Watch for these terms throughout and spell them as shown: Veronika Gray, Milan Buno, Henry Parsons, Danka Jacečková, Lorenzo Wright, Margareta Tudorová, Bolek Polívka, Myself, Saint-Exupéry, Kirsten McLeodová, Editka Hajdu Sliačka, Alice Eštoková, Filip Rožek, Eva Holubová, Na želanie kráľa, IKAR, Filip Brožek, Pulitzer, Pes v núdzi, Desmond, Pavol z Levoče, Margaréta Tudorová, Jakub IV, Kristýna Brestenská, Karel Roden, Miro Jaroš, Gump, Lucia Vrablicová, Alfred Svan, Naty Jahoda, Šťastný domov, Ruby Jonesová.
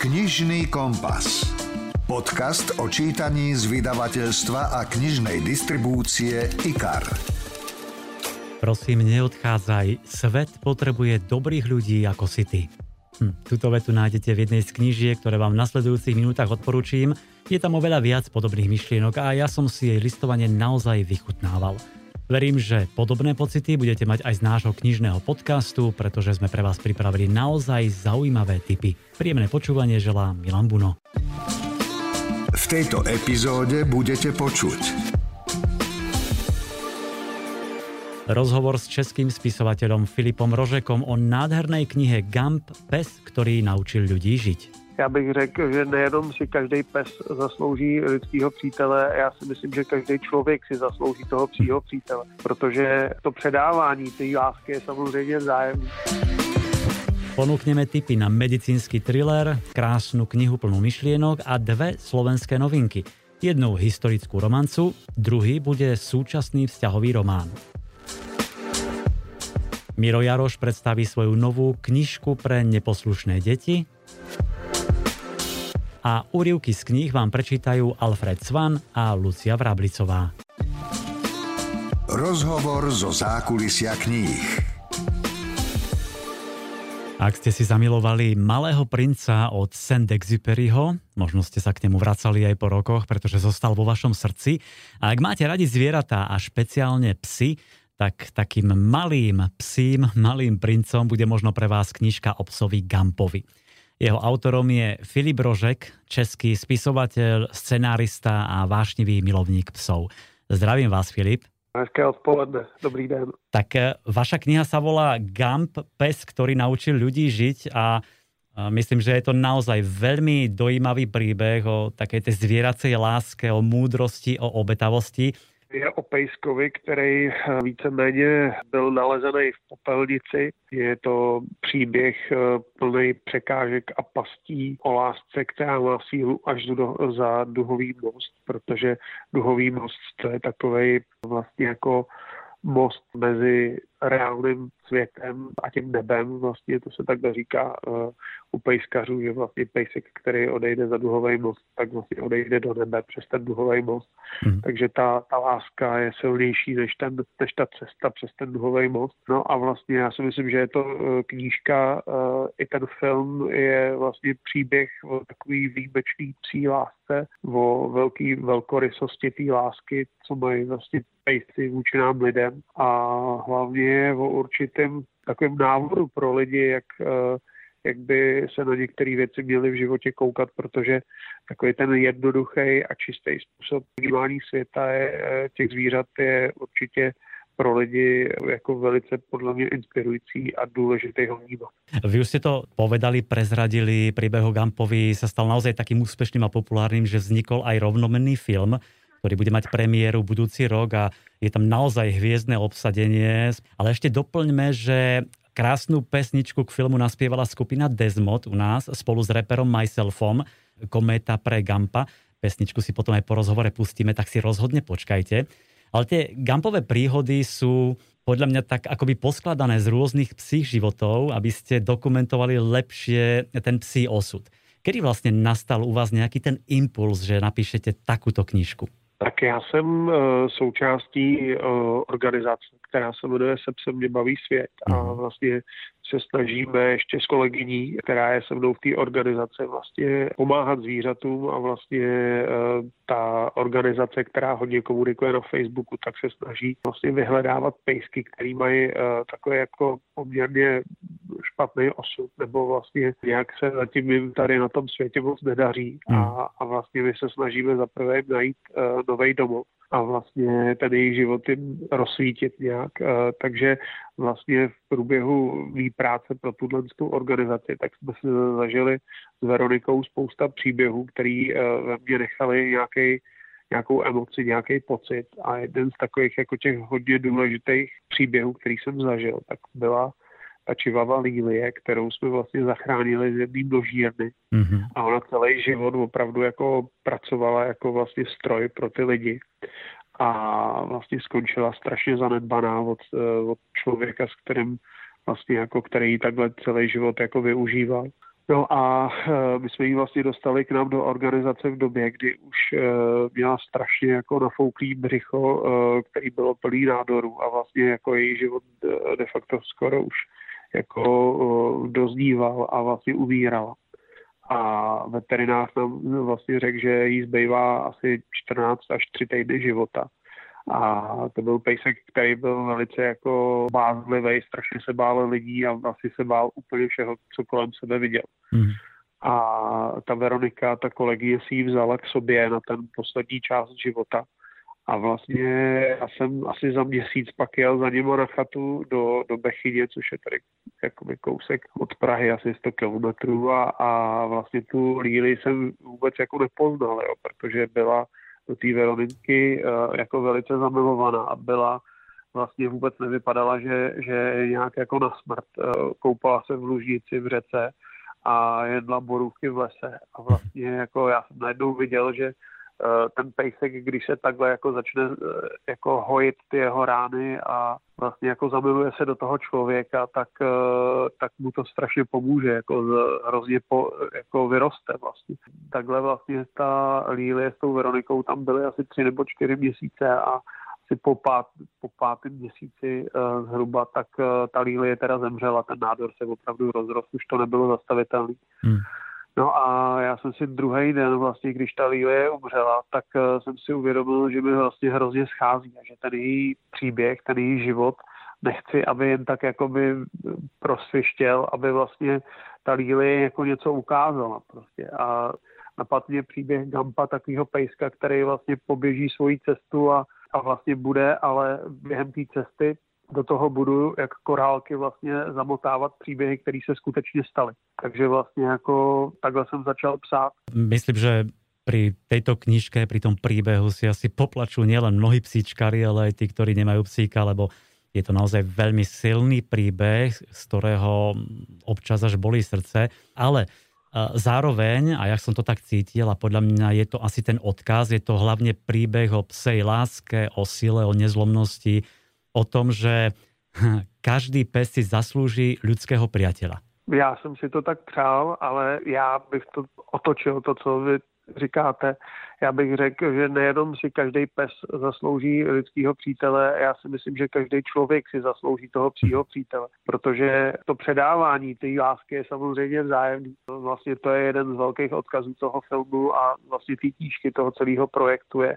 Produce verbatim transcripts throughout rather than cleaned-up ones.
Knižný kompas. Podcast o čítaní z vydavateľstva a knižnej distribúcie IKAR. Prosím, neodchádzaj. Svet potrebuje dobrých ľudí ako si ty. Hm, túto vetu nájdete v jednej z knížiek, ktoré vám v nasledujúcich minútach odporúčim. Je tam oveľa viac podobných myšlienok a ja som si jej listovanie naozaj vychutnával. Verím, že podobné pocity budete mať aj z nášho knižného podcastu, pretože sme pre vás pripravili naozaj zaujímavé tipy. Príjemné počúvanie želá Milan Buno. V tejto epizóde budete počuť rozhovor s českým spisovateľom Filipom Rožekom o nádhernej knihe Gump, pes, ktorý naučil ľudí žiť. Já bych řekl, že nejenom si každý pes zaslouží lidského přítele, já si myslím, že každý člověk si zaslouží toho psího přítele, protože to předávání té lásky je samozřejmě vzájemné. Ponúkneme tipy na medicínsky thriller, krásnu knihu plnú myšlienok a dve slovenské novinky. Jednu historickú romancu, druhý bude súčasný vzťahový román. Miro Jaroš predstaví svoju novú knižku pre neposlušné deti a úryvky z kníh vám prečítajú Alfred Svan a Lucia Vrablicová. Rozhovor zo zákulisia kníh. Ak ste si zamilovali Malého princa od Saint-Exupéryho, možno ste sa k nemu vracali aj po rokoch, pretože zostal vo vašom srdci. A ak máte radi zvieratá a špeciálne psy, tak takým malým psím, malým princom bude možno pre vás knižka o psovi Gumpovi. Jeho autorom je Filip Rožek, český spisovateľ, scenárista a vášnivý milovník psov. Zdravím vás, Filip. Hezké odpoledne, dobrý den. Tak vaša kniha sa volá Gump, pes, ktorý naučil ľudí žiť a myslím, že je to naozaj veľmi dojímavý príbeh o takej tej zvieracej láske, o múdrosti, o obetavosti. Je o pejskovi, který víceméně byl nalezený v popelnici. Je to příběh plný překážek a pastí o lásce, která má sílu až do, za duhový most, protože duhový most to je takovej vlastně jako most mezi reálným světem a tím nebem. Vlastně to se takhle říká uh, u pejskařů, že vlastně pejsek, který odejde za duhový most, tak vlastně odejde do nebe přes ten duhový most. Hmm. Takže ta, ta láska je silnější než, ten, než ta cesta přes ten duhový most. No a vlastně já si myslím, že je to uh, knížka, uh, i ten film je vlastně příběh o takový výjimečný psí lásce, o velký velkorysosti té lásky, co mají vlastně pejsci vůči nám lidem a hlavně o určitém takovém návodu pro lidi, jak, jak by se na některé věci měly v životě koukat, protože takový ten jednoduchý a čistý způsob vnímání světa je, těch zvířat je určitě pro lidi jako velice podle mě inspirující a důležitý ho vnímat. Vy už ste to povedali, prezradili, príbeh o Gumpovi sa stal naozaj takým úspešným a populárnym, že vznikol aj rovnomenný film, ktorý bude mať premiéru budúci rok a je tam naozaj hviezdne obsadenie. Ale ešte doplňme, že krásnu pesničku k filmu naspievala skupina Desmond u nás spolu s reperom Myselfom, Kométa pre Gumpa. Pesničku si potom aj po rozhovore pustíme, tak si rozhodne počkajte. Ale tie Gumpové príhody sú podľa mňa tak akoby poskladané z rôznych psích životov, aby ste dokumentovali lepšie ten psí osud. Kedy vlastne nastal u vás nejaký ten impuls, že napíšete takúto knižku? Tak já jsem součástí organizace, která se jmenuje Se psem mě baví svět a vlastně se snažíme ještě s kolegyní, která je se mnou v té organizace, vlastně pomáhat zvířatům a vlastně ta organizace, která hodně komunikuje na Facebooku, tak se snaží vlastně vyhledávat pejsky, který mají takové jako poměrně špatný osud, nebo vlastně nějak se zatím jim tady na tom světě moc nedaří a, a vlastně my se snažíme zaprvé najít uh, novej domov a vlastně ten jejich život jim rozsvítit nějak, uh, takže vlastně v průběhu mý práce pro tuhle organizaci, tak jsme se zažili s Veronikou spousta příběhů, který uh, ve mně nechali nějaký nějakou emoci, nějaký pocit a jeden z takových jako těch hodně důležitých příběhů, který jsem zažil, tak byla ta čivava Lílie, kterou jsme vlastně zachránili z jedné množírny. Mm-hmm. A ona celý život opravdu jako pracovala jako vlastně stroj pro ty lidi. A vlastně skončila strašně zanedbaná od, od člověka, s kterým vlastně jako, který takhle celý život jako využíval. No a my jsme ji vlastně dostali k nám do organizace v době, kdy už měla strašně jako nafouklý břicho, který bylo plný nádorů a vlastně jako její život de facto skoro už jako dozdíval a vlastně umírala. A veterinář nám vlastně řekl, že jí zbývá asi čtrnáct až tři týdny života. A to byl pejsek, který byl velice jako bázlivý, strašně se bál lidí a asi se bál úplně všeho, co kolem sebe viděl. Hmm. A ta Veronika, ta kolegyně si ji vzala k sobě na ten poslední část života. A vlastně já jsem asi za měsíc pak jel za něma na chatu do, do Bechyně, což je tady jakoby kousek od Prahy, asi sto kilometrů. A, a vlastně tu Líli jsem vůbec jako nepoznal, jo, protože byla do té Veroninky jako velice zamilovaná a byla, vlastně vůbec nevypadala, že, že nějak jako na smrt. Koupala se v lužnici v řece a jedla borůvky v lese. A vlastně jako já jsem najednou viděl, že ten pejsek, když se takhle jako začne jako hojit ty jeho rány a vlastně jako zamiluje se do toho člověka, tak, tak mu to strašně pomůže, jako hrozně po, jako vyroste vlastně. Takhle vlastně ta Lílie s tou Veronikou tam byly asi tři nebo čtyři měsíce a asi po, pát, po pátém měsíci zhruba, tak ta Lílie teda zemřela, ten nádor se opravdu rozrost, už to nebylo zastavitelné. Hmm. No a já jsem si druhý den vlastně, když ta Lílie umřela, tak jsem si uvědomil, že mi vlastně hrozně schází a že ten její příběh, ten její život nechci, aby jen tak jakoby prosvištěl, aby vlastně ta Lílie jako něco ukázala prostě. A napadl mě příběh Gumpa, takového pejska, který vlastně poběží svoji cestu a, a vlastně bude, ale během té cesty do toho budu jak korálky vlastně zamotávat příběhy, které se skutečně staly. Takže vlastně jako takhle jsem začal psát. Myslím, že pri tejto knižke, pri tom príbehu si asi poplačú nielen mnohí psíčkari, ale aj tí, ktorí nemajú psíka, lebo je to naozaj veľmi silný príbeh, z ktorého občas až bolí srdce. Ale zároveň, a ja som to tak cítil a podľa mňa je to asi ten odkaz, je to hlavne príbeh o psej láske, o sile, o nezlomnosti, o tom, že každý pes si zaslúži ľudského priateľa. Já jsem si to tak přál, ale já bych to otočil, to, co vy říkáte. Já bych řekl, že nejenom si každý pes zaslouží lidského přítele, já si myslím, že každý člověk si zaslouží toho psího přítele, protože to předávání té lásky je samozřejmě vzájemný. Vlastně to je jeden z velkých odkazů toho filmu a vlastně té tížky toho celého projektu je,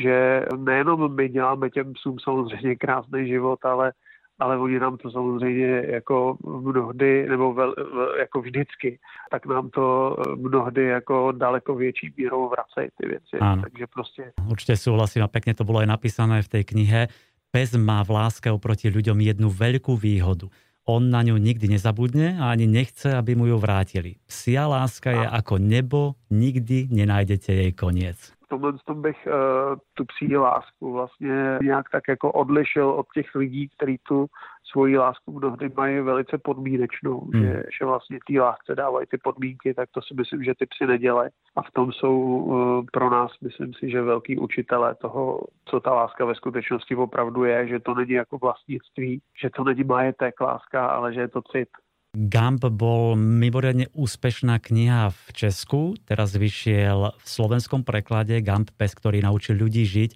že nejenom my děláme těm psům samozřejmě krásný život, ale ale oni nám to samozřejmě jako mnohdy, nebo vel, jako vždycky, tak nám to mnohdy jako daleko větší mírou vracejí ty věci. Áno. Takže prostě... Určite súhlasím a pekne to bolo aj napísané v tej knihe. Pes má v láske oproti ľuďom jednu veľkú výhodu. On na ňu nikdy nezabudne a ani nechce, aby mu ju vrátili. Psia láska je ako nebo, nikdy nenájdete jej koniec. V tomhle tom bych uh, tu psí lásku vlastně nějak tak jako odlišil od těch lidí, kteří tu svoji lásku mnohdy mají velice podmínečnou, hmm. že, že vlastně té lásce dávají ty podmínky, tak to si myslím, že ty psi nedělají. A v tom jsou uh, pro nás, myslím si, že velký učitelé toho, co ta láska ve skutečnosti opravdu je, že to není jako vlastnictví, že to není majetek láska, ale že je to cit. Gump bol mimoriadne úspešná kniha v Česku, teraz vyšiel v slovenskom preklade Gump, pes, ktorý naučil ľudí žiť.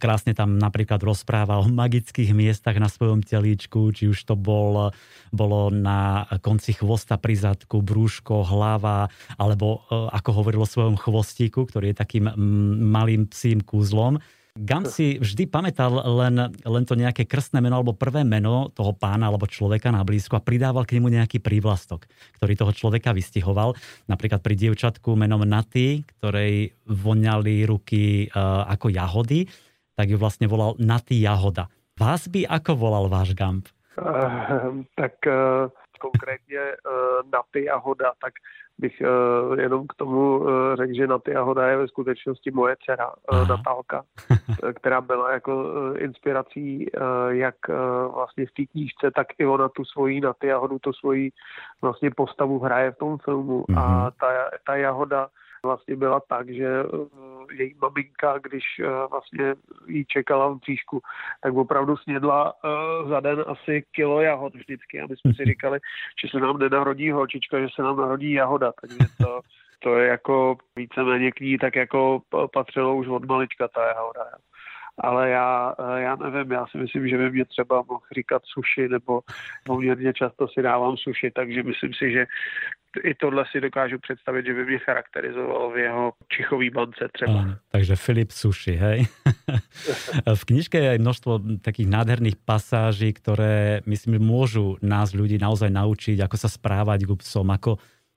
Krásne tam napríklad rozpráva o magických miestach na svojom telíčku, či už to bol, bolo na konci chvosta pri zadku, brúško, hlava, alebo ako hovoril o svojom chvostíku, ktorý je takým malým psím kúzlom. Gump si vždy pamätal len, len to nejaké krstné meno alebo prvé meno toho pána alebo človeka na blízku a pridával k nemu nejaký prívlastok, ktorý toho človeka vystihoval. Napríklad pri dievčatku menom Naty, ktorej voňali ruky e, ako jahody, tak ju vlastne volal Naty Jahoda. Vás by ako volal váš Gump? Uh, tak uh, konkrétne uh, Naty Jahoda, tak bych uh, jenom k tomu uh, řekl, že Naty Jahoda je ve skutečnosti moje dcera uh, Natálka, která byla jako uh, inspirací uh, jak uh, vlastně v té knížce, tak i ona tu svoji Naty Jahodu, tu svoji vlastně postavu hraje v tom filmu. Mm-hmm. A ta, ta Jahoda vlastně byla tak, že její maminka, když vlastně jí čekala v bříšku, tak opravdu snědla za den asi kilo jahod vždycky. A my jsme si říkali, že se nám nenarodí holčička, že se nám narodí jahoda. Takže to, to je jako víceméně k ní tak jako patřilo už od malička ta jahoda. Ale já, já nevím, já si myslím, že by mě třeba mohl říkat suši, nebo poměrně často si dávám suši, takže myslím si, že i tohle si dokážu představit, že by mě charakterizovalo v jeho čichový bance třeba. Ano, takže Filip suši, hej. V knižke je aj množstvo takých nádherných pasáží, ktoré myslím, môžu nás ľudí naozaj naučiť, ako sa správať k psom, ako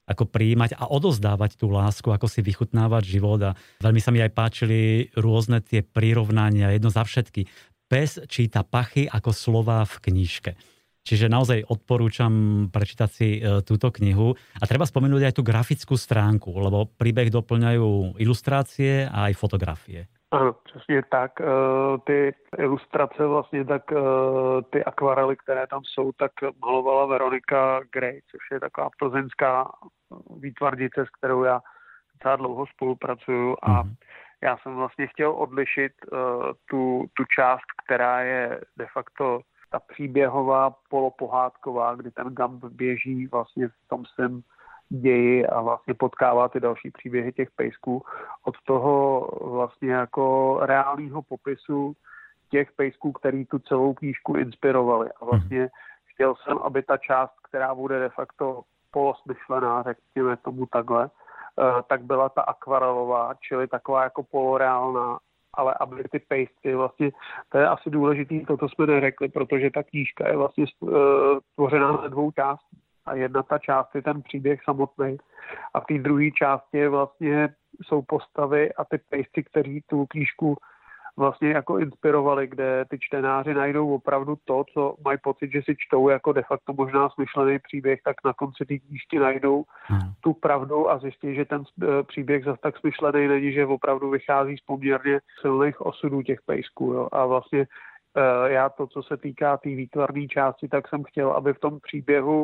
ako prijímať a odozdávať tú lásku, ako si vychutnávať život. A veľmi sa mi aj páčili rôzne tie prirovnania, jedno za všetky. Pes číta pachy ako slová v knižke. Čiže naozaj odporúčam prečítať si túto knihu. A treba spomenúť aj tú grafickú stránku, lebo príbeh doplňajú ilustrácie a aj fotografie. Ano, přesně tak. Ty ilustrace vlastně, tak ty akvarely, které tam jsou, tak malovala Veronika Gray, což je taková plzeňská výtvarnice, s kterou já docela dlouho spolupracuju. A já jsem vlastně chtěl odlišit tu, tu část, která je de facto ta příběhová, polopohádková, kdy ten Gump běží vlastně v tom svém ději a vlastně potkává ty další příběhy těch pejsků, od toho vlastně jako reálného popisu těch pejsků, který tu celou knížku inspirovali. A vlastně chtěl jsem, aby ta část, která bude de facto polosmyšlená, řekněme tomu takhle, tak byla ta akvarelová, čili taková jako poloreálná, ale aby ty pejsky vlastně, to je asi důležitý, to, co jsme neřekli, protože ta knížka je vlastně tvořená na dvou částí. A jedna ta část je ten příběh samotný a v té druhé části vlastně jsou postavy a ty pejsci, kteří tu knížku vlastně jako inspirovali, kde ty čtenáři najdou opravdu to, co mají pocit, že si čtou jako de facto možná smyšlený příběh, tak na konci té knížky najdou hmm. tu pravdu a zjistí, že ten příběh zase tak smyšlený není, že opravdu vychází z poměrně silných osudů těch pejsků. Jo. A vlastně já to, co se týká té tý výtvarné části, tak jsem chtěl, aby v tom příběhu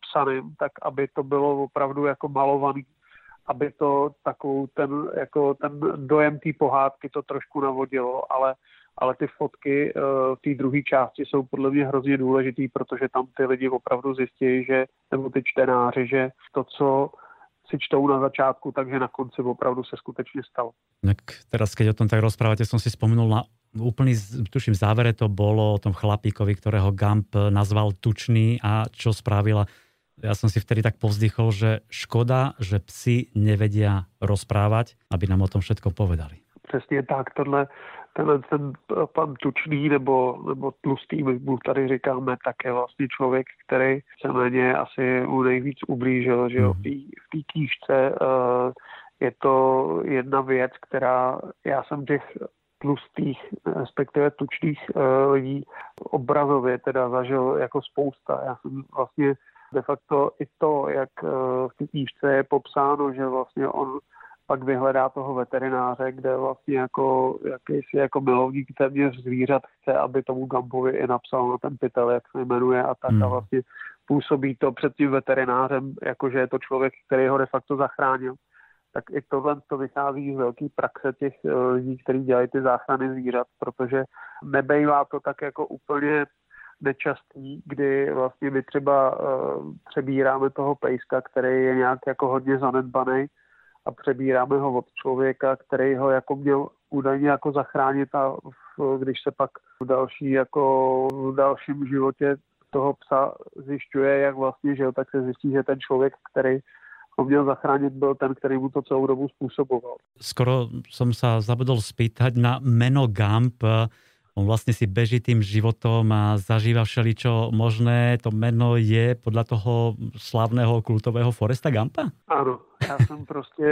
psaným, tak aby to bylo opravdu jako malovaný, aby to takovou ten, jako ten dojem té pohádky to trošku navodilo, ale, ale ty fotky v té druhé části jsou podle mě hrozně důležitý, protože tam ty lidi opravdu zjistí, že, nebo ty čtenáři, že to, co si čtou na začátku, takže na konci opravdu se skutečně stalo. Tak teraz, keď o tom tak rozprávate, som si spomenul na úplný, tuším, závere to bolo o tom chlapíkovi, ktorého Gump nazval tučný a čo spravila. Ja som si vtedy tak povzdychol, že škoda, že psi nevedia rozprávať, aby nám o tom všetko povedali. Přesně tak, tohle, tenhle ten pan tučný nebo, nebo tlustý, my mu tady říkáme, tak je vlastně člověk, který se na ně asi nejvíc ublížil, že jo, v té knížce uh, je to jedna věc, která, já jsem těch tlustých, respektive tučných uh, lidí obrazově teda zažil jako spousta. Já jsem vlastně de facto i to, jak uh, v té knížce je popsáno, že vlastně on pak vyhledá toho veterináře, kde vlastně jako jakýsi jako milovník téměř zvířat chce, aby tomu Gumpovi i napsal na ten pytel, jak se jmenuje a tak. Hmm. A vlastně působí to před tím veterinářem, jakože je to člověk, který ho de facto zachránil. Tak i tohle to vychází z velké praxe těch lidí, kteří dělají ty záchrany zvířat, protože nebejvá to tak jako úplně nečastný, kdy vlastně my třeba uh, přebíráme toho pejska, který je nějak jako hodně zanedbaný a přebíráme ho od člověka, který ho jako měl údajně jako zachránit a v, když se pak v, další, jako v dalším životě toho psa zjišťuje, jak vlastně žil, tak se zjistí, že ten člověk, který ho měl zachránit, byl ten, který mu to celou dobu způsoboval. Skoro som sa zabudol spýtať na meno Gump. On vlastne si beží tým životom a zažíva všeličo možné. To meno je podľa toho slávneho kultového Foresta Gumpa? Áno, ja som proste,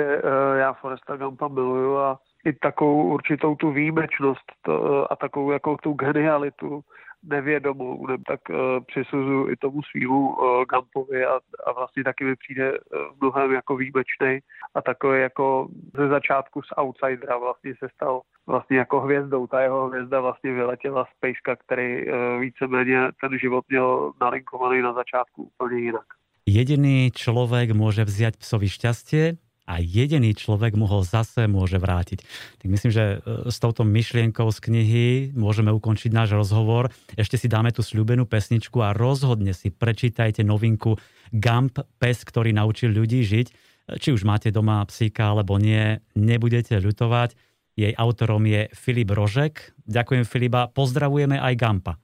ja Foresta Gumpa miluju a i takovou určitou tu výjimečnosť a takovou jakou tu genialitu nevědomou, ne, tak e, přisuzuju i tomu svýmu e, Gumpovi a, a vlastně taky mi přijde e, mnohem jako výjimečnej a takový jako ze začátku z outsidera vlastně se stal vlastně jako hvězdou. Ta jeho hvězda vlastně vyletěla z pejska, který e, víceméně ten život měl nalinkovaný na začátku úplně jinak. Jediný človek môže vziať psovi šťastie a a jediný človek mu ho zase môže vrátiť. Tak myslím, že s touto myšlienkou z knihy môžeme ukončiť náš rozhovor. Ešte si dáme tú sľúbenú pesničku a rozhodne si prečítajte novinku Gump, pes, ktorý naučil ľudí žiť. Či už máte doma psíka alebo nie, nebudete ľutovať. Jej autorom je Filip Rožek. Ďakujem, Filipa. Pozdravujeme aj Gumpa.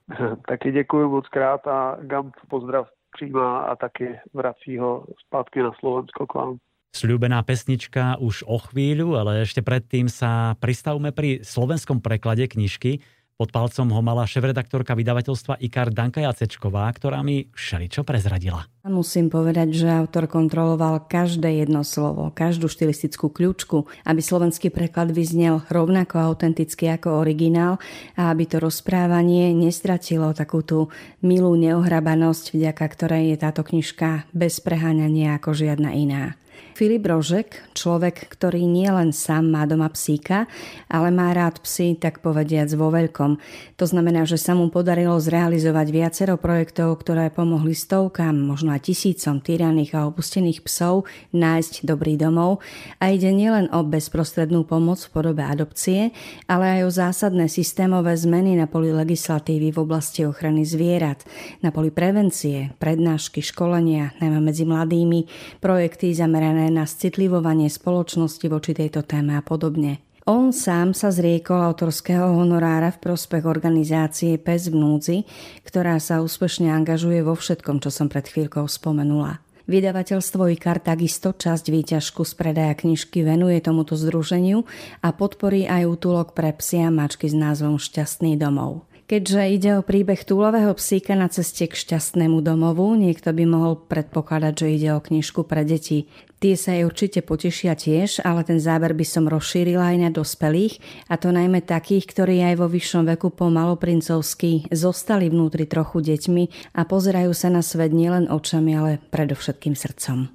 Taky ďakujem moc krát a Gump pozdrav príjma a taky vrací ho zpátky na Slovensko k vám. Sľúbená pesnička už o chvíľu, ale ešte predtým sa pristavme pri slovenskom preklade knižky. Pod palcom ho mala šéfredaktorka vydavateľstva IKAR Danka Jacečková, ktorá mi všeličo prezradila. Musím povedať, že autor kontroloval každé jedno slovo, každú štilistickú kľúčku, aby slovenský preklad vyznel rovnako autenticky ako originál a aby to rozprávanie nestratilo takú tú milú neohrabanosť, vďaka ktorej je táto knižka bez preháňania ako žiadna iná. Filip Brožek, človek, ktorý nielen sám má doma psíka, ale má rád psy, tak povediac vo veľkom. To znamená, že sa mu podarilo zrealizovať viacero projektov, ktoré pomohli stovkám, možno aj tisícom týraných a opustených psov nájsť dobrý domov. A ide nielen o bezprostrednú pomoc v podobe adopcie, ale aj o zásadné systémové zmeny na poli legislatívy v oblasti ochrany zvierat, na poli prevencie, prednášky, školenia, najmä medzi mladými, projekty zamerané na citlivovanie spoločnosti voči tejto téme a podobne. On sám sa zriekol autorského honorára v prospech organizácie Pes v núdzi, ktorá sa úspešne angažuje vo všetkom, čo som pred chvíľkou spomenula. Vydavateľstvo IKAR takisto časť výťažku z predaja knižky venuje tomuto združeniu a podporí aj útulok pre psia a mačky s názvom Šťastný domov. Keďže ide o príbeh túlového psíka na ceste k šťastnému domovu, niekto by mohol predpokladať, že ide o knižku pre deti. Tie sa jej určite potešia tiež, ale ten záber by som rozšírila aj na dospelých, a to najmä takých, ktorí aj vo vyššom veku po maloprincovi zostali vnútri trochu deťmi a pozerajú sa na svet nielen očami, ale predovšetkým srdcom.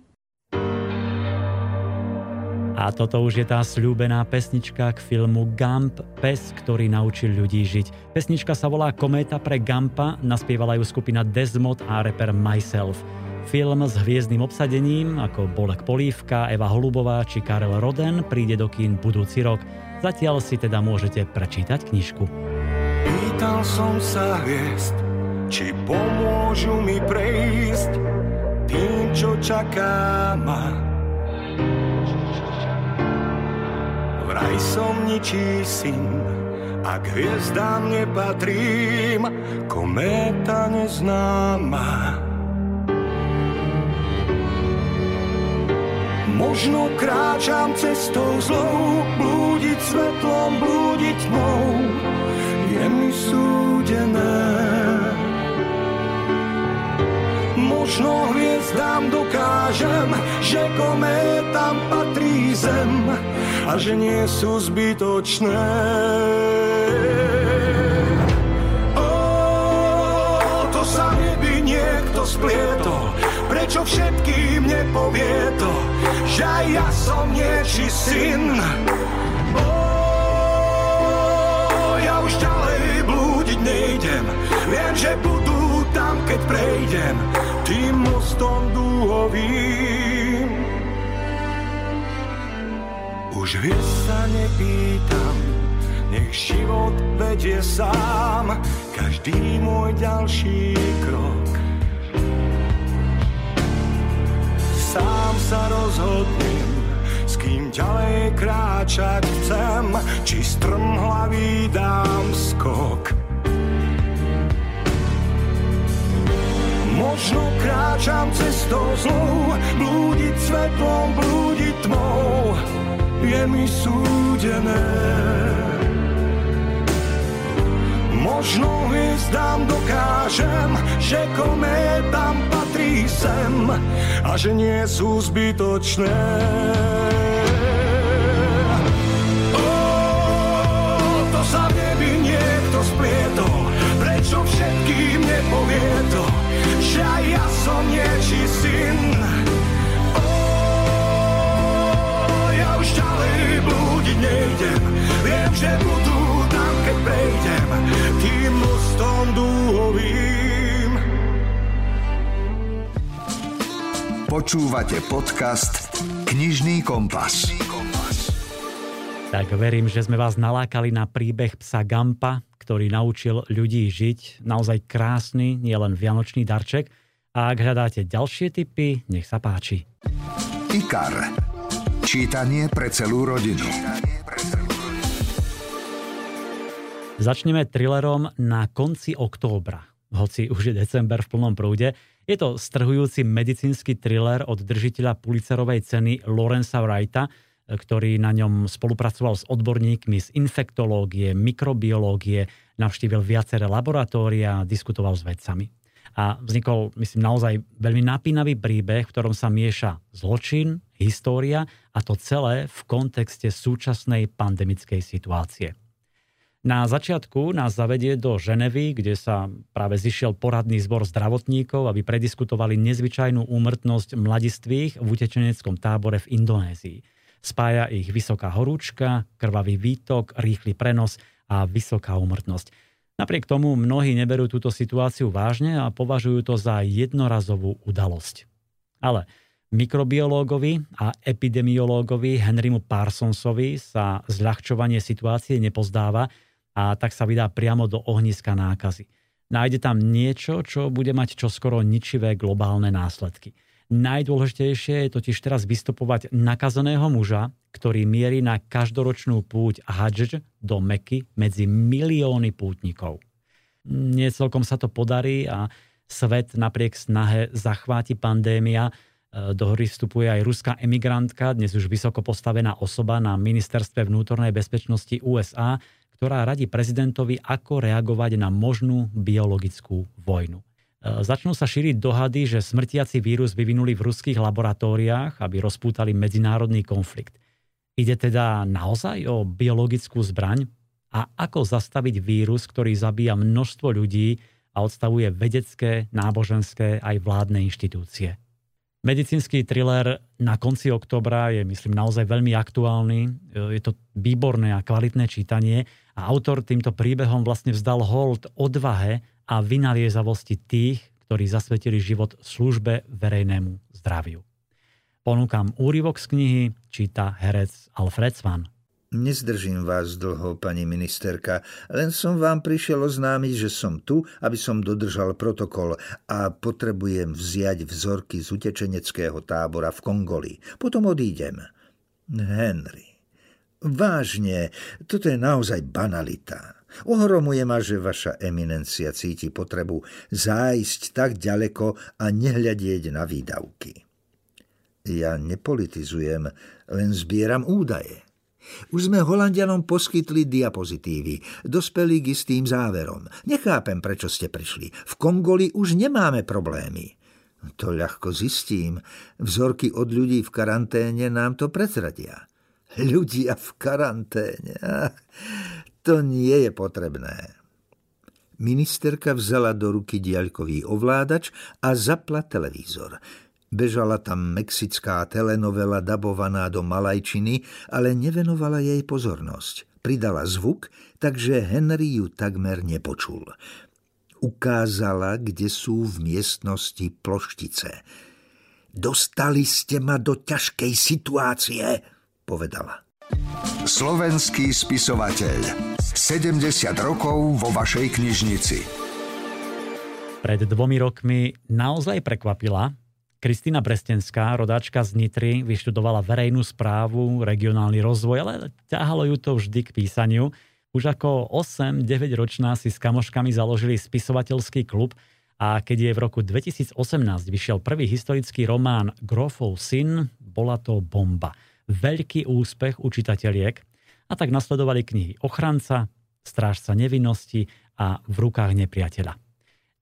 A toto už je tá sľúbená pesnička k filmu Gump, pes, ktorý naučil ľudí žiť. Pesnička sa volá Kométa pre Gumpa, naspievala ju skupina Desmond a rapper Myself. Film s hviezdnym obsadením ako Bolek Polívka, Eva Holubová či Karel Roden príde do kín budúci rok. Zatiaľ si teda môžete prečítať knižku. Pýtal som sa hviezd, či pomôžu mi prejsť tým, čo čaká ma. Vraj som ničí syn, a k hviezdám nepatrím, kométa neznáma. Možno kráčam cestou zlou, blúdiť svetlom, blúdiť tmou, je mi súdené. Možno hviezdám dokážem, že kométam patrí zem, a že nie sú zbytočné. Ó, to sa neby niekto splietol, prečo všetkým nepovie to, že aj ja som niečí syn. Ó, ja už ďalej blúdiť nejdem, viem, že budú tam, keď prejdem tým mostom dúhovým. Už viac sa nepýtam, nech život vedie sám každý môj ďalší krok. Sám sa rozhodnem, s kým ďalej kráčať chcem, či strmhlavý dám skok. Možno kráčam cestou zlou, blúdiť svetlom, blúdiť tmou, je mi súdené. Možno hviezdám dokážem, že kométam patrí sem a že nie sú zbytočné. Ó, to sa v nebi niekto splietol, prečo všetkým nepovie to, že aj ja som niečí syn. Ďalej blúdiť nejdem, viem, že budú tam, keď prejdem tým mostom dúhovým. Počúvate podcast Knižný kompas. Tak verím, že sme vás nalákali na príbeh psa Gumpa, ktorý naučil ľudí žiť. Naozaj krásny, nielen vianočný darček. A ak hľadáte ďalšie tipy, nech sa páči. IKAR. Čítanie pre celú rodinu. Začneme thrillerom Na konci októbra. Hoci už je december v plnom prúde, je to strhujúci medicínsky thriller od držiteľa Pulitzerovej ceny Lorenza Wrighta, ktorý na ňom spolupracoval s odborníkmi z infektológie, mikrobiológie, navštívil viaceré laboratória, diskutoval s vedcami. A vznikol, myslím, naozaj veľmi napínavý príbeh, v ktorom sa mieša zločin, história a to celé v kontexte súčasnej pandemickej situácie. Na začiatku nás zavedie do Ženevy, kde sa práve zišiel poradný zbor zdravotníkov, aby prediskutovali nezvyčajnú úmrtnosť mladistvých v utečeneckom tábore v Indonézii. Spája ich vysoká horúčka, krvavý výtok, rýchly prenos a vysoká úmrtnosť. Napriek tomu mnohí neberú túto situáciu vážne a považujú to za jednorazovú udalosť. Ale mikrobiológovi a epidemiológovi Henrymu Parsonsovi sa zľahčovanie situácie nepozdáva, a tak sa vydá priamo do ohniska nákazy. Nájde tam niečo, čo bude mať čoskoro ničivé globálne následky. Najdôležitejšie je totiž teraz vystupovať nakazeného muža, ktorý mierí na každoročnú púť Hadž do Meky medzi milióny pútnikov. Nie celkom sa to podarí a svet napriek snahe zachváti pandémia. Do hry vstupuje aj ruská emigrantka, dnes už vysoko postavená osoba na ministerstve vnútornej bezpečnosti U S A, ktorá radí prezidentovi, ako reagovať na možnú biologickú vojnu. Začnú sa šíriť dohady, že smrtiaci vírus vyvinuli v ruských laboratóriách, aby rozpútali medzinárodný konflikt. Ide teda naozaj o biologickú zbraň? A ako zastaviť vírus, ktorý zabíja množstvo ľudí a odstavuje vedecké, náboženské aj vládne inštitúcie? Medicínsky thriller Na konci októbra je, myslím, naozaj veľmi aktuálny. Je to výborné a kvalitné čítanie a autor týmto príbehom vlastne vzdal hold odvahe a vynaliezavosti tých, ktorí zasvetili život službe verejnému zdraviu. Ponúkam úryvok z knihy, číta herec Alfred Svan. Nezdržím vás dlho, pani ministerka, len som vám prišiel oznámiť, že som tu, aby som dodržal protokol a potrebujem vziať vzorky z utečeneckého tábora v Kongoli. Potom odídem. Henry, vážne, toto je naozaj banalita. Ohromuje ma, že vaša eminencia cíti potrebu zájsť tak ďaleko a nehľadieť na výdavky. Ja nepolitizujem, len zbieram údaje. Už sme Holandianom poskytli diapozitívy. Dospeli k istým záverom. Nechápem, prečo ste prišli. V Kongoli už nemáme problémy. To ľahko zistím. Vzorky od ľudí v karanténe nám to prezradia. Ľudia v karanténe. To nie je potrebné. Ministerka vzala do ruky diaľkový ovládač a zapla televízor. Bežala tam mexická telenovela dabovaná do malajčiny, ale nevenovala jej pozornosť. Pridala zvuk, takže Henry ju takmer nepočul. Ukázala, kde sú v miestnosti ploštice. Dostali ste ma do ťažkej situácie, povedala. Slovenský spisovateľ. sedemdesiat rokov vo vašej knižnici. Pred dvomi rokmi naozaj prekvapila. Kristýna Brestenská, rodáčka z Nitry, vyštudovala verejnú správu, regionálny rozvoj, ale ťahalo ju to vždy k písaniu. Už ako osem deväť ročná si s kamoškami založili spisovateľský klub a keď je v roku dvetisícosemnásť vyšiel prvý historický román Grofov syn, bola to bomba. Veľký úspech u čitateľiek a tak nasledovali knihy Ochranca, Strážca nevinnosti a V rukách nepriateľa.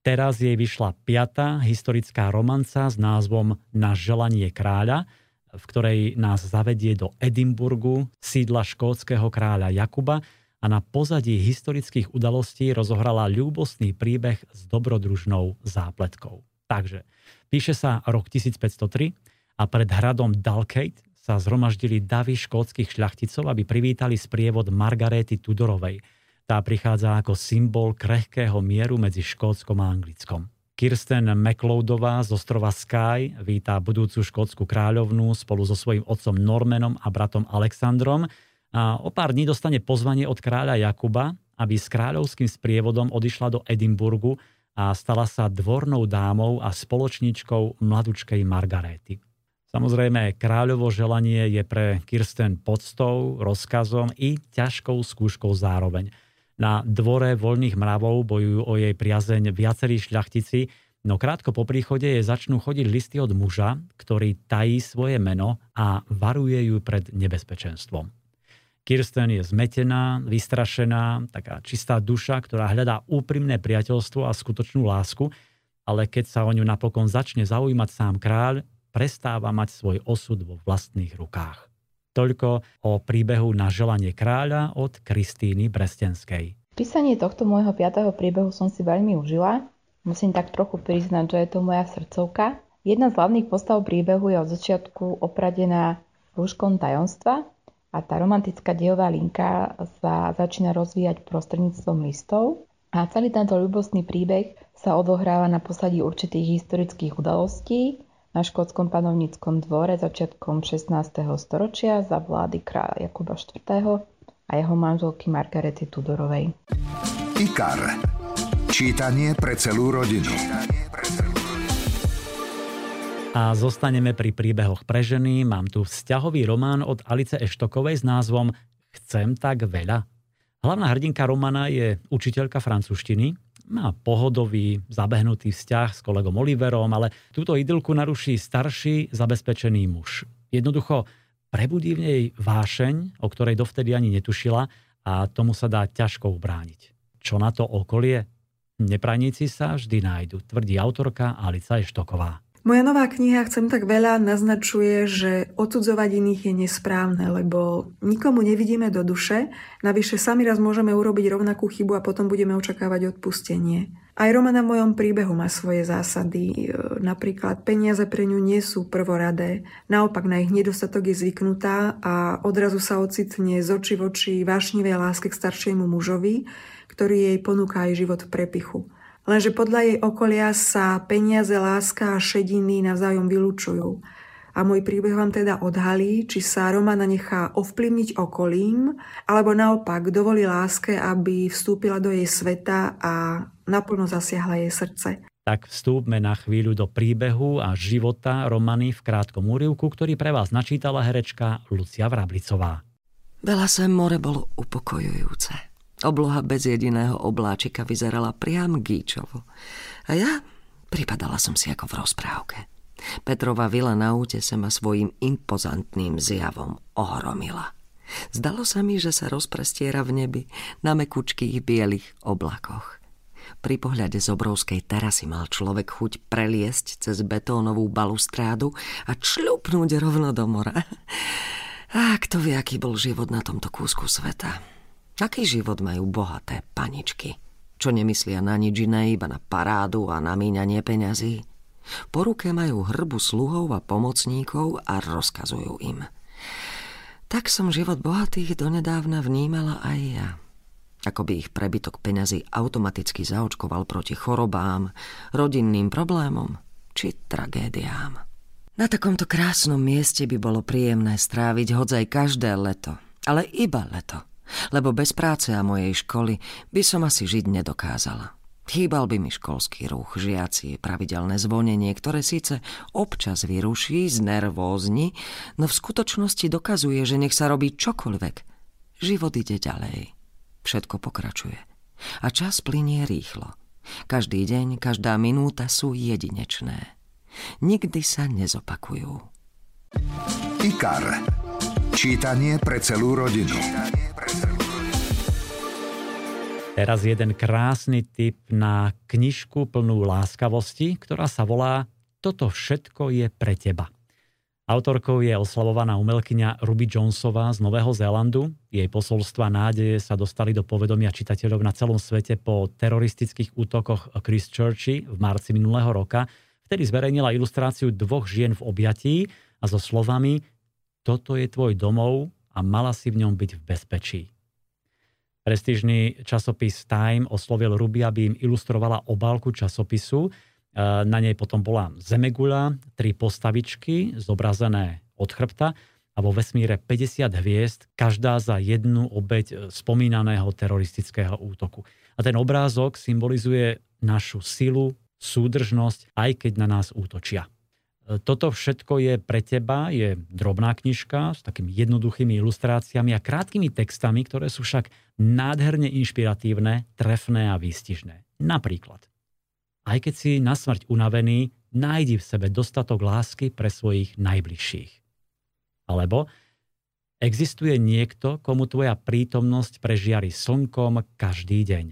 Teraz jej vyšla piata historická romanca s názvom Na želanie kráľa, v ktorej nás zavedie do Edinburgu, sídla škótskeho kráľa Jakuba a na pozadí historických udalostí rozohrala ľúbostný príbeh s dobrodružnou zápletkou. Takže píše sa rok tisícpäťstotri a pred hradom Dalkeith sa zhromaždili davy škótskych šľachticov, aby privítali sprievod Margarety Tudorovej. Tá prichádza ako symbol krehkého mieru medzi Škótskom a Anglickom. Kirsten McLeodová z ostrova Skye víta budúcu škótsku kráľovnú spolu so svojím otcom Normanom a bratom Alexandrom. A o pár dní dostane pozvanie od kráľa Jakuba, aby s kráľovským sprievodom odišla do Edinburgu a stala sa dvornou dámou a spoločničkou mladučkej Margaréty. Samozrejme, kráľovo želanie je pre Kirsten poctou, rozkazom i ťažkou skúškou zároveň. Na dvore voľných mravov bojujú o jej priazeň viacerí šľachtici, no krátko po príchode jej začnú chodiť listy od muža, ktorý tají svoje meno a varuje ju pred nebezpečenstvom. Kirsten je zmetená, vystrašená, taká čistá duša, ktorá hľadá úprimné priateľstvo a skutočnú lásku, ale keď sa o ňu napokon začne zaujímať sám kráľ, prestáva mať svoj osud vo vlastných rukách. Toľko o príbehu Na želanie kráľa od Kristýny Brestenskej. Písanie tohto môjho piateho príbehu som si veľmi užila. Musím tak trochu priznať, že je to moja srdcovka. Jedna z hlavných postav príbehu je od začiatku opradená rúškom tajomstva a tá romantická dejová linka sa začína rozvíjať prostredníctvom listov. A celý tento ľubostný príbeh sa odohráva na pozadí určitých historických udalostí, na škótskom panovníckom dvore začiatkom šestnásteho storočia za vlády kráľa Jakuba štvrtého a jeho manželky Margarety Tudorovej. IKAR. Čítanie pre celú rodinu. A zostaneme pri príbehoch pre ženy. Mám tu vzťahový román od Alice Eštokovej s názvom Chcem tak veľa. Hlavná hrdinka romana je učiteľka francúzštiny. Má pohodový, zabehnutý vzťah s kolegom Oliverom, ale túto idylku naruší starší, zabezpečený muž. Jednoducho prebudí v nej vášeň, o ktorej dovtedy ani netušila, a tomu sa dá ťažko ubrániť. Čo na to okolie? Nepraníci sa vždy nájdu, tvrdí autorka Alica Eštoková. Moja nová kniha Chcem tak veľa naznačuje, že odsudzovať iných je nesprávne, lebo nikomu nevidíme do duše, navyše sami raz môžeme urobiť rovnakú chybu a potom budeme očakávať odpustenie. Aj Romana v mojom príbehu má svoje zásady, napríklad peniaze pre ňu nie sú prvoradé, naopak na ich nedostatok je zvyknutá a odrazu sa ocitne z očí v oči vášnivej láske k staršiemu mužovi, ktorý jej ponúka aj život v prepichu. Lenže podľa jej okolia sa peniaze, láska a šediny navzájom vylúčujú. A môj príbeh vám teda odhalí, či sa Romana nechá ovplyvniť okolím, alebo naopak dovolí láske, aby vstúpila do jej sveta a naplno zasiahla jej srdce. Tak vstúpme na chvíľu do príbehu a života Romany v krátkom úryvku, ktorý pre vás načítala herečka Lucia Vrablicová. Belasem more bolo upokojujúce. Obloha bez jediného obláčika vyzerala priam gíčovo. A ja pripadala som si ako v rozprávke. Petrova vila na útese ma svojím impozantným zjavom ohromila. Zdalo sa mi, že sa rozprestiera v nebi na mekučkých bielých oblakoch. Pri pohľade z obrovskej terasy mal človek chuť preliesť cez betónovú balustrádu a čľupnúť rovno do mora. A kto vie, aký bol život na tomto kúsku sveta. Aký život majú bohaté paničky, čo nemyslia na nič iné, iba na parádu a na míňanie peňazí. Po ruke majú hrbu sluhov a pomocníkov a rozkazujú im. Tak som život bohatých donedávna vnímala aj ja. Akoby ich prebytok peňazí automaticky zaočkoval proti chorobám, rodinným problémom či tragédiám. Na takomto krásnom mieste by bolo príjemné stráviť hodzaj každé leto, ale iba leto. Lebo bez práce a mojej školy by som asi žiť nedokázala. Chýbal by mi školský ruch, žiaci, pravidelné zvonenie, ktoré síce občas vyruší, znervózni, no v skutočnosti dokazuje, že nech sa robí čokoľvek. Život ide ďalej. Všetko pokračuje. A čas plynie rýchlo. Každý deň, každá minúta sú jedinečné. Nikdy sa nezopakujú. IKAR. Čítanie pre celú rodinu. Teraz jeden krásny tip na knižku plnú láskavosti, ktorá sa volá Toto všetko je pre teba. Autorkou je oslavovaná umelkyňa Ruby Jonesová z Nového Zélandu. Jej posolstva nádeje sa dostali do povedomia čitateľov na celom svete po teroristických útokoch Christchurchi v marci minulého roka, vtedy zverejnila ilustráciu dvoch žien v objatí a so slovami Toto je tvoj domov a mala si v ňom byť v bezpečí. Prestížny časopis Time oslovil Ruby, aby im ilustrovala obálku časopisu Na nej potom bola zemeguľa, tri postavičky zobrazené od chrbta a vo vesmíre päťdesiat hviezd, každá za jednu obeť spomínaného teroristického útoku. A ten obrázok symbolizuje našu silu, súdržnosť, aj keď na nás útočia. Toto všetko je pre teba, je drobná knižka s takými jednoduchými ilustráciami a krátkými textami, ktoré sú však nádherne inšpiratívne, trefné a výstižné. Napríklad, aj keď si na smrť unavený, nájdi v sebe dostatok lásky pre svojich najbližších. Alebo existuje niekto, komu tvoja prítomnosť prežiari slnkom každý deň.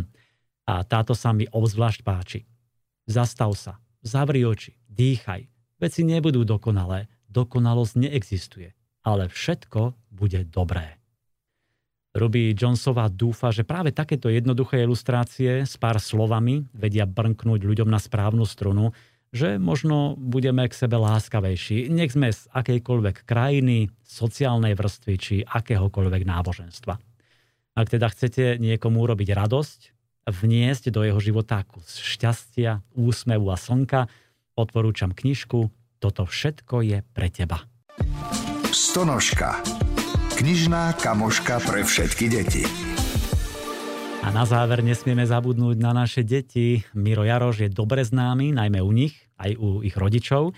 Hm. A táto sa mi obzvlášť páči. Zastav sa, zavri oči, dýchaj. Veci nebudú dokonalé, dokonalosť neexistuje, ale všetko bude dobré. Ruby Jonesová dúfa, že práve takéto jednoduché ilustrácie s pár slovami vedia brnknúť ľuďom na správnu strunu, že možno budeme k sebe láskavejší, nech sme z akejkoľvek krajiny, sociálnej vrstvy či akéhokoľvek náboženstva. Ak teda chcete niekomu urobiť radosť, vniesť do jeho života kus šťastia, úsmevu a slnka, odporúčam knižku Toto všetko je pre teba. Stonožka. Knižná kamoška pre všetky deti. A na záver nesmieme zabudnúť na naše deti. Miro Jaroš je dobre známy, najmä u nich, aj u ich rodičov.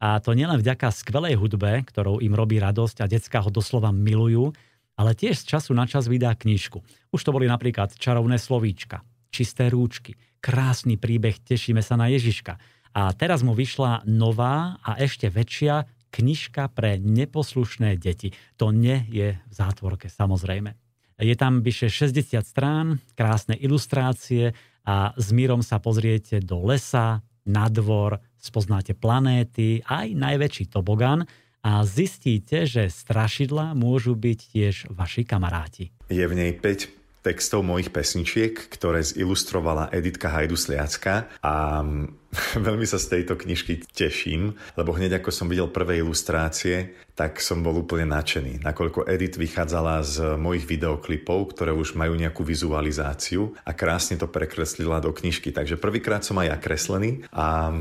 A to nielen vďaka skvelej hudbe, ktorou im robí radosť a decká ho doslova milujú, ale tiež z času na čas vydá knižku. Už to boli napríklad Čarovné slovíčka, Čisté rúčky, Krásny príbeh, Tešíme sa na Ježiška. A teraz mu vyšla nová a ešte väčšia knižka pre neposlušné deti. To nie je v zátvorke, samozrejme. Je tam vyše šesťdesiat strán, krásne ilustrácie a s Mírom sa pozriete do lesa, na dvor, spoznáte planéty, aj najväčší tobogan a zistíte, že strašidlá môžu byť tiež vaši kamaráti. Je v nej päť textov mojich pesničiek, ktoré zilustrovala Editka Hajdu Sliačka a veľmi sa z tejto knižky teším, lebo hneď ako som videl prvé ilustrácie, tak som bol úplne nadšený, nakoľko Edit vychádzala z mojich videoklipov, ktoré už majú nejakú vizualizáciu a krásne to prekreslila do knižky, takže prvýkrát som aj ja kreslený a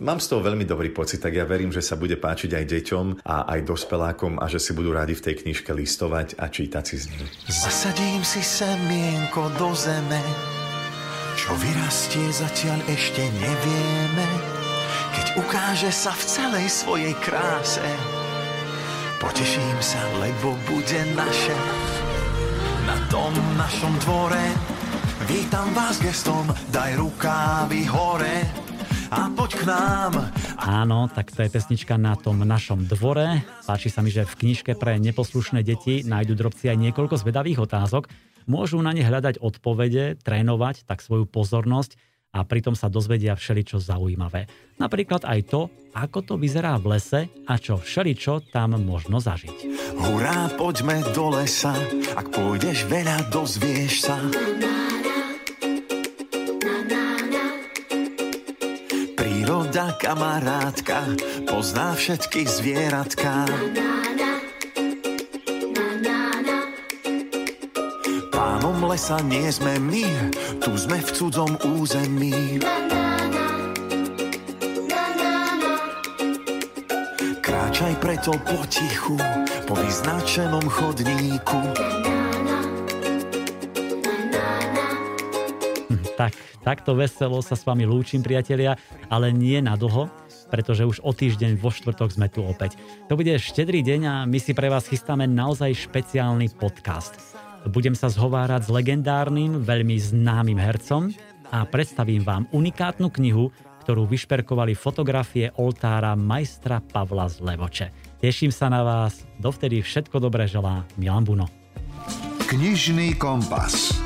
mám z toho veľmi dobrý pocit, tak ja verím, že sa bude páčiť aj deťom a aj dospelákom a že si budú radi v tej knižke listovať a čítať si z nej. Zasadím si sem mienko do zeme, čo vyrastie zatiaľ ešte nevieme, keď ukáže sa v celej svojej kráse. Poteším sa, lebo bude naše. Na tom našom dvore vítam vás gestom, daj rukávy hore a poď k nám. Áno, tak to je pesnička Na tom našom dvore. Páči sa mi, že v knižke pre neposlušné deti nájdu drobci aj niekoľko zvedavých otázok. Môžu na ne hľadať odpovede, trénovať tak svoju pozornosť a pritom sa dozvedia všeličo zaujímavé. Napríklad aj to, ako to vyzerá v lese a čo všeličo tam možno zažiť. Hurá, poďme do lesa, ak pôjdeš veľa, dozvieš sa. Voda kamarátka pozná všetky zvieratka. Pánom lesa nie sme my, tu sme v cudzom území. Kráčaj preto potichu po vyznačenom chodníku. Tak, takto veselo sa s vami lúčim, priatelia, ale nie na dlho, pretože už o týždeň vo štvrtok sme tu opäť. To bude štedrý deň a my si pre vás chystáme naozaj špeciálny podcast. Budem sa zhovárať s legendárnym, veľmi známym hercom a predstavím vám unikátnu knihu, ktorú vyšperkovali fotografie oltára majstra Pavla z Levoče. Teším sa na vás, dovtedy všetko dobré želá Milan Buno. Knižný kompas.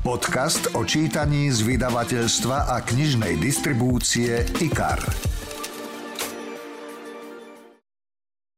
Podcast o čítaní z vydavateľstva a knižnej distribúcie IKAR.